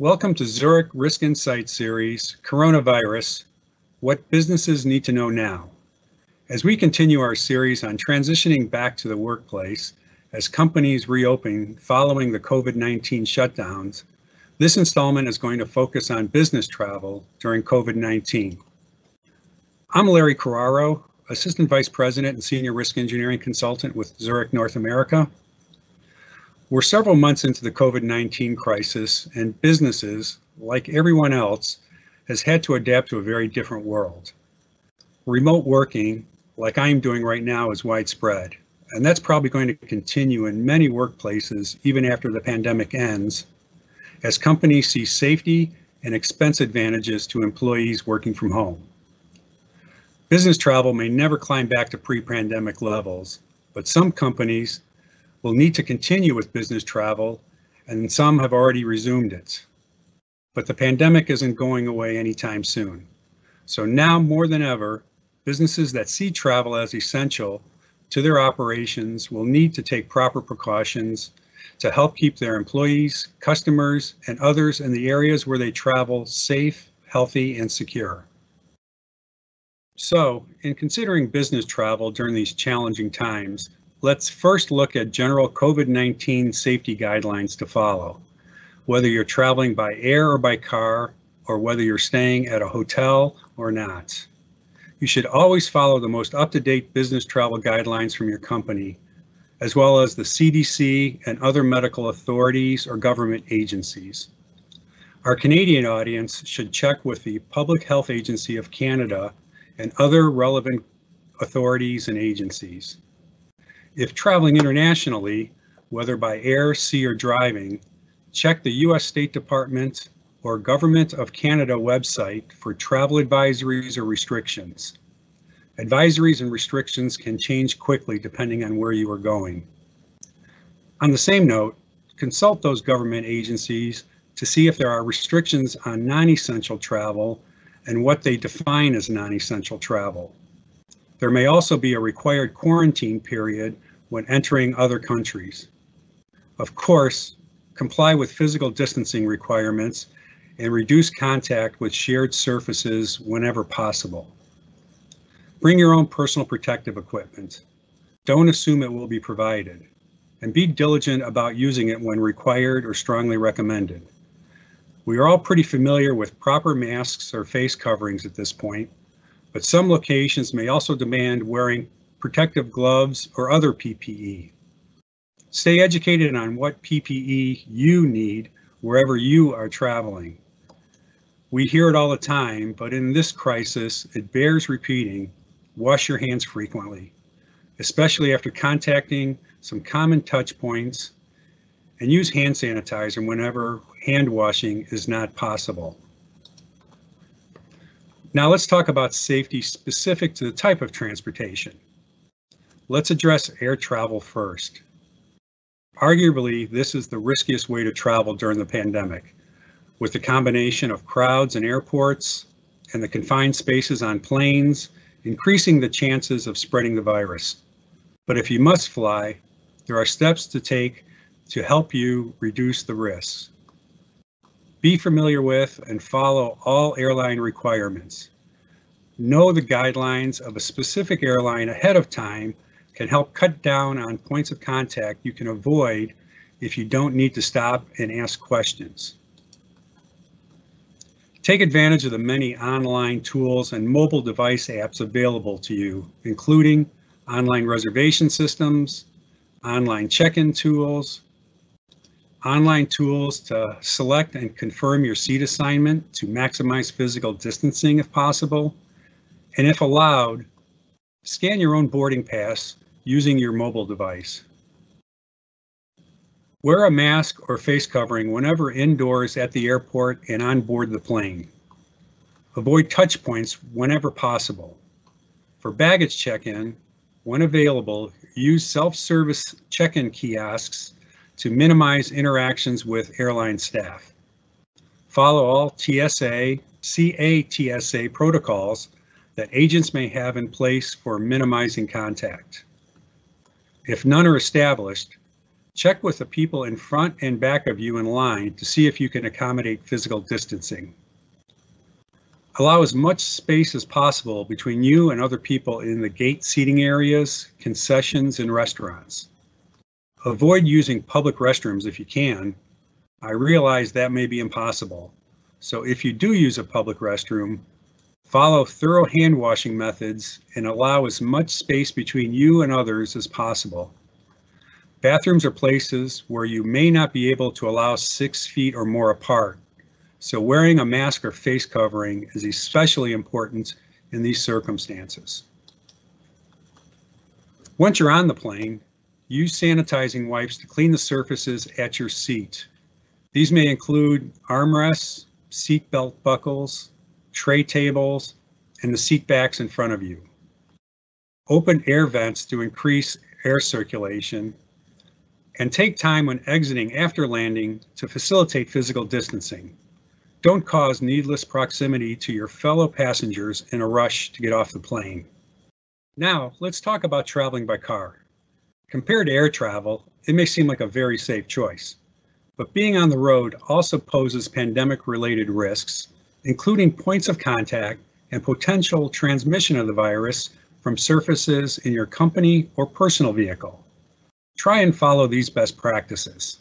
Welcome to Zurich Risk Insight Series, Coronavirus, What Businesses Need to Know Now. As we continue our series on transitioning back to the workplace as companies reopen following the COVID-19 shutdowns, this installment is going to focus on business travel during COVID-19. I'm Larry Carraro, Assistant Vice President and Senior Risk Engineering Consultant with Zurich North America. We're several months into the COVID-19 crisis, and businesses, like everyone else, has had to adapt to a very different world. Remote working, like I'm doing right now, is widespread, and that's probably going to continue in many workplaces even after the pandemic ends, as companies see safety and expense advantages to employees working from home. Business travel may never climb back to pre-pandemic levels, but some companies will need to continue with business travel, and some have already resumed it. But the pandemic isn't going away anytime soon. So now more than ever, businesses that see travel as essential to their operations will need to take proper precautions to help keep their employees, customers, and others in the areas where they travel safe, healthy, and secure. So, in considering business travel during these challenging times, let's first look at general COVID-19 safety guidelines to follow, whether you're traveling by air or by car, or whether you're staying at a hotel or not. You should always follow the most up-to-date business travel guidelines from your company, as well as the CDC and other medical authorities or government agencies. Our Canadian audience should check with the Public Health Agency of Canada and other relevant authorities and agencies. If traveling internationally, whether by air, sea, or driving, check the US State Department or Government of Canada website for travel advisories or restrictions. Advisories and restrictions can change quickly depending on where you are going. On the same note, consult those government agencies to see if there are restrictions on non-essential travel and what they define as non-essential travel. There may also be a required quarantine period when entering other countries. Of course, comply with physical distancing requirements and reduce contact with shared surfaces whenever possible. Bring your own personal protective equipment. Don't assume it will be provided, and be diligent about using it when required or strongly recommended. We are all pretty familiar with proper masks or face coverings at this point, but some locations may also demand wearing protective gloves or other PPE. Stay educated on what PPE you need wherever you are traveling. We hear it all the time, but in this crisis, it bears repeating. Wash your hands frequently, especially after contacting some common touch points, and use hand sanitizer whenever hand washing is not possible. Now let's talk about safety specific to the type of transportation. Let's address air travel first. Arguably, this is the riskiest way to travel during the pandemic, with the combination of crowds in airports and the confined spaces on planes, increasing the chances of spreading the virus. But if you must fly, there are steps to take to help you reduce the risks. Be familiar with and follow all airline requirements. Know the guidelines of a specific airline ahead of time can help cut down on points of contact you can avoid if you don't need to stop and ask questions. Take advantage of the many online tools and mobile device apps available to you, including online reservation systems, online check-in tools, online tools to select and confirm your seat assignment to maximize physical distancing if possible. And if allowed, scan your own boarding pass using your mobile device. Wear a mask or face covering whenever indoors at the airport and on board the plane. Avoid touch points whenever possible. For baggage check-in, when available, use self-service check-in kiosks to minimize interactions with airline staff. Follow all TSA, CATSA protocols that agents may have in place for minimizing contact. If none are established, Check with the people in front and back of you in line to see if you can accommodate physical distancing. Allow as much space as possible between you and other people in the gate seating areas, concessions, and restaurants. Avoid using public restrooms if you can. I realize that may be impossible, so if you do use a public restroom, follow thorough hand washing methods and allow as much space between you and others as possible. Bathrooms are places where you may not be able to allow 6 feet or more apart, so wearing a mask or face covering is especially important in these circumstances. Once you're on the plane, use sanitizing wipes to clean the surfaces at your seat. These may include armrests, seat belt buckles, tray tables, and the seat backs in front of you. Open air vents to increase air circulation, and take time when exiting after landing to facilitate physical distancing. Don't cause needless proximity to your fellow passengers in a rush to get off the plane. Now, let's talk about traveling by car. Compared to air travel, it may seem like a very safe choice, but being on the road also poses pandemic-related risks, including points of contact and potential transmission of the virus from surfaces in your company or personal vehicle. Try and follow these best practices.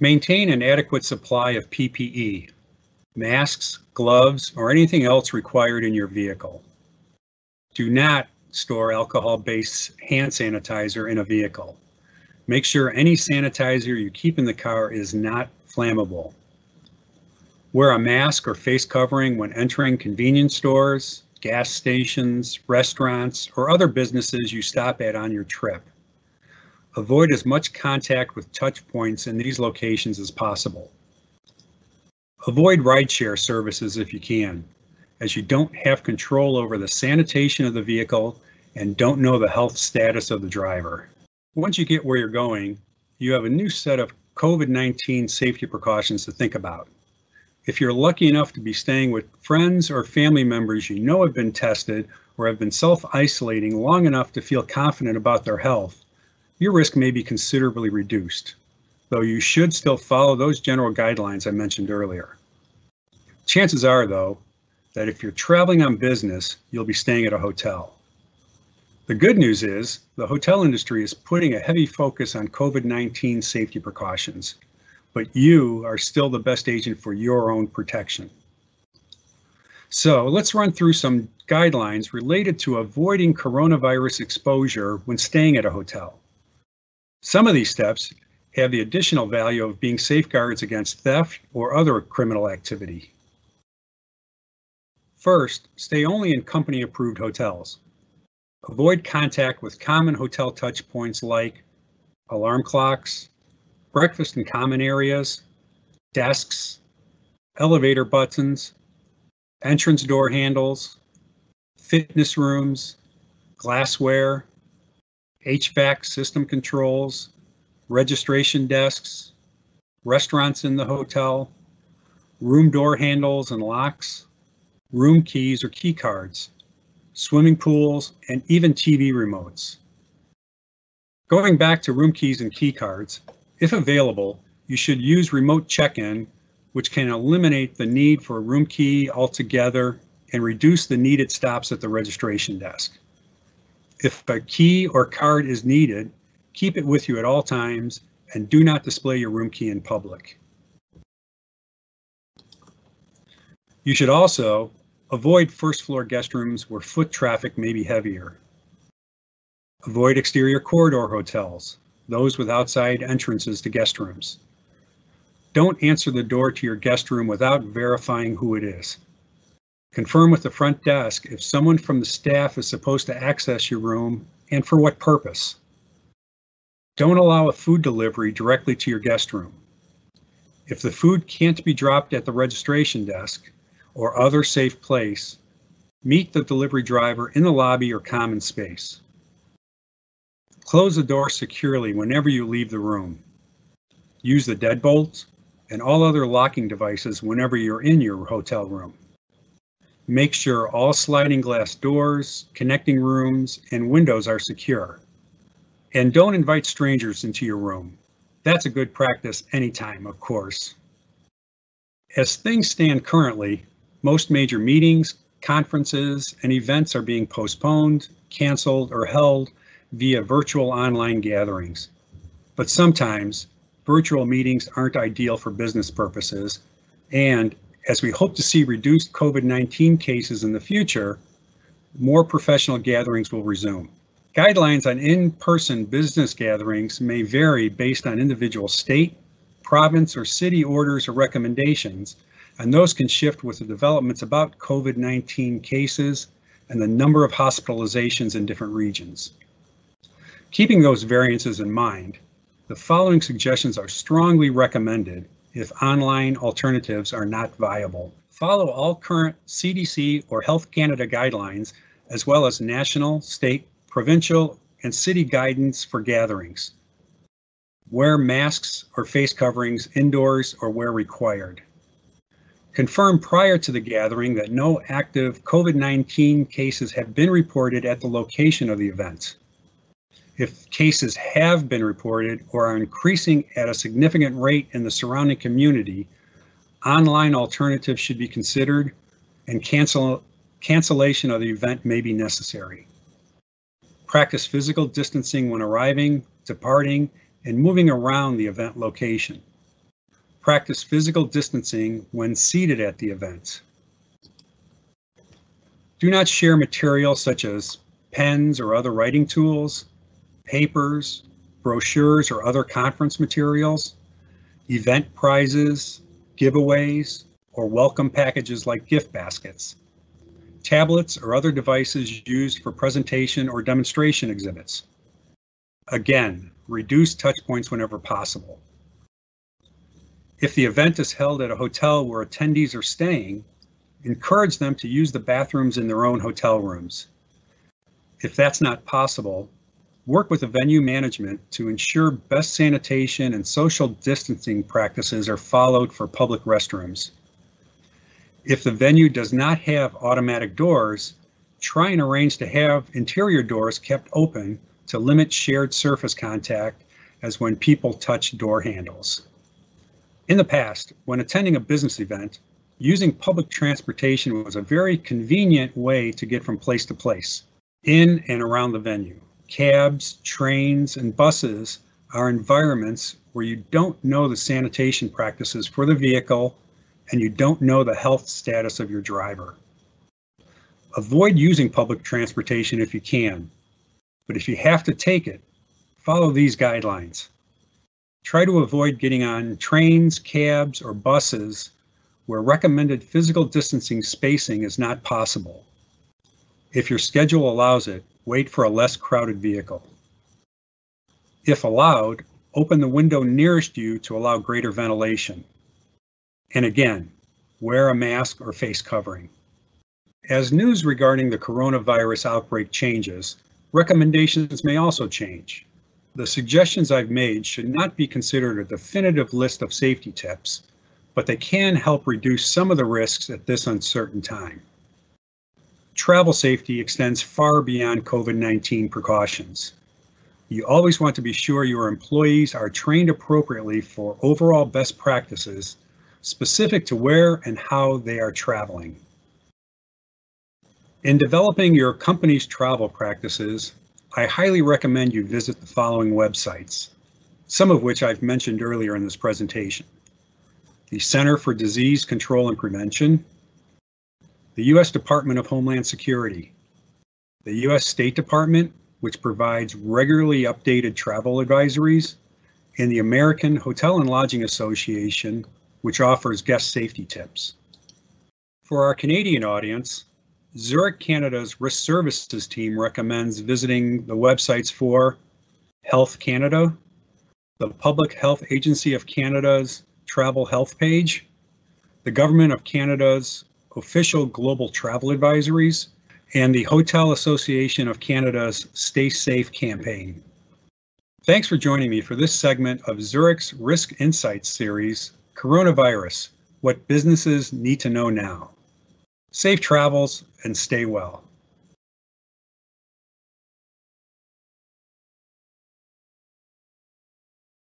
Maintain an adequate supply of PPE, masks, gloves, or anything else required in your vehicle. Do not store alcohol-based hand sanitizer in a vehicle. Make sure any sanitizer you keep in the car is not flammable. Wear a mask or face covering when entering convenience stores, gas stations, restaurants, or other businesses you stop at on your trip. Avoid as much contact with touch points in these locations as possible. Avoid rideshare services if you can, as you don't have control over the sanitation of the vehicle and don't know the health status of the driver. Once you get where you're going, you have a new set of COVID-19 safety precautions to think about. If you're lucky enough to be staying with friends or family members you know have been tested or have been self-isolating long enough to feel confident about their health, your risk may be considerably reduced, though you should still follow those general guidelines I mentioned earlier. Chances are, though, that if you're traveling on business, you'll be staying at a hotel. The good news is the hotel industry is putting a heavy focus on COVID-19 safety precautions, but you are still the best agent for your own protection. So let's run through some guidelines related to avoiding coronavirus exposure when staying at a hotel. Some of these steps have the additional value of being safeguards against theft or other criminal activity. First, stay only in company-approved hotels. Avoid contact with common hotel touch points like alarm clocks, breakfast in common areas, desks, elevator buttons, entrance door handles, fitness rooms, glassware, HVAC system controls, registration desks, restaurants in the hotel, room door handles and locks, room keys or key cards, swimming pools, and even TV remotes. Going back to room keys and key cards, if available, you should use remote check-in, which can eliminate the need for a room key altogether and reduce the needed stops at the registration desk. If a key or card is needed, keep it with you at all times and do not display your room key in public. You should also avoid first floor guest rooms where foot traffic may be heavier. Avoid exterior corridor hotels, those with outside entrances to guest rooms. Don't answer the door to your guest room without verifying who it is. Confirm with the front desk if someone from the staff is supposed to access your room and for what purpose. Don't allow a food delivery directly to your guest room. If the food can't be dropped at the registration desk or other safe place, meet the delivery driver in the lobby or common space. Close the door securely whenever you leave the room. Use the deadbolt and all other locking devices whenever you're in your hotel room. Make sure all sliding glass doors, connecting rooms, and windows are secure. And don't invite strangers into your room. That's a good practice anytime, of course. As things stand currently, most major meetings, conferences, and events are being postponed, canceled, or held via virtual online gatherings. But sometimes virtual meetings aren't ideal for business purposes, and as we hope to see reduced COVID-19 cases in the future, more professional gatherings will resume. Guidelines on in-person business gatherings may vary based on individual state, province, or city orders or recommendations, and those can shift with the developments about COVID-19 cases and the number of hospitalizations in different regions. Keeping those variances in mind, the following suggestions are strongly recommended if online alternatives are not viable. Follow all current CDC or Health Canada guidelines, as well as national, state, provincial, and city guidance for gatherings. Wear masks or face coverings indoors or where required. Confirm prior to the gathering that no active COVID-19 cases have been reported at the location of the event. If cases have been reported or are increasing at a significant rate in the surrounding community, online alternatives should be considered and cancellation of the event may be necessary. Practice physical distancing when arriving, departing, and moving around the event location. Practice physical distancing when seated at the event. Do not share materials such as pens or other writing tools, papers, brochures, or other conference materials, event prizes, giveaways, or welcome packages like gift baskets, tablets or other devices used for presentation or demonstration exhibits. Again, reduce touch points whenever possible. If the event is held at a hotel where attendees are staying, encourage them to use the bathrooms in their own hotel rooms. If that's not possible, work with the venue management to ensure best sanitation and social distancing practices are followed for public restrooms. If the venue does not have automatic doors, try and arrange to have interior doors kept open to limit shared surface contact as when people touch door handles. In the past, when attending a business event, using public transportation was a very convenient way to get from place to place in and around the venue. Cabs, trains, and buses are environments where you don't know the sanitation practices for the vehicle and you don't know the health status of your driver. Avoid using public transportation if you can, but if you have to take it, follow these guidelines. Try to avoid getting on trains, cabs, or buses where recommended physical distancing spacing is not possible. If your schedule allows it, wait for a less crowded vehicle. If allowed, open the window nearest you to allow greater ventilation. And again, wear a mask or face covering. As news regarding the coronavirus outbreak changes, recommendations may also change. The suggestions I've made should not be considered a definitive list of safety tips, but they can help reduce some of the risks at this uncertain time. Travel safety extends far beyond COVID-19 precautions. You always want to be sure your employees are trained appropriately for overall best practices specific to where and how they are traveling. In developing your company's travel practices, I highly recommend you visit the following websites, some of which I've mentioned earlier in this presentation. The Center for Disease Control and Prevention, the U.S. Department of Homeland Security, the U.S. State Department, which provides regularly updated travel advisories, and the American Hotel and Lodging Association, which offers guest safety tips. For our Canadian audience, Zurich Canada's Risk Services team recommends visiting the websites for Health Canada, the Public Health Agency of Canada's Travel Health page, the Government of Canada's official global travel advisories, and the Hotel Association of Canada's Stay Safe campaign. Thanks for joining me for this segment of Zurich's Risk Insights series, Coronavirus, What Businesses Need to Know Now. Safe travels and stay well.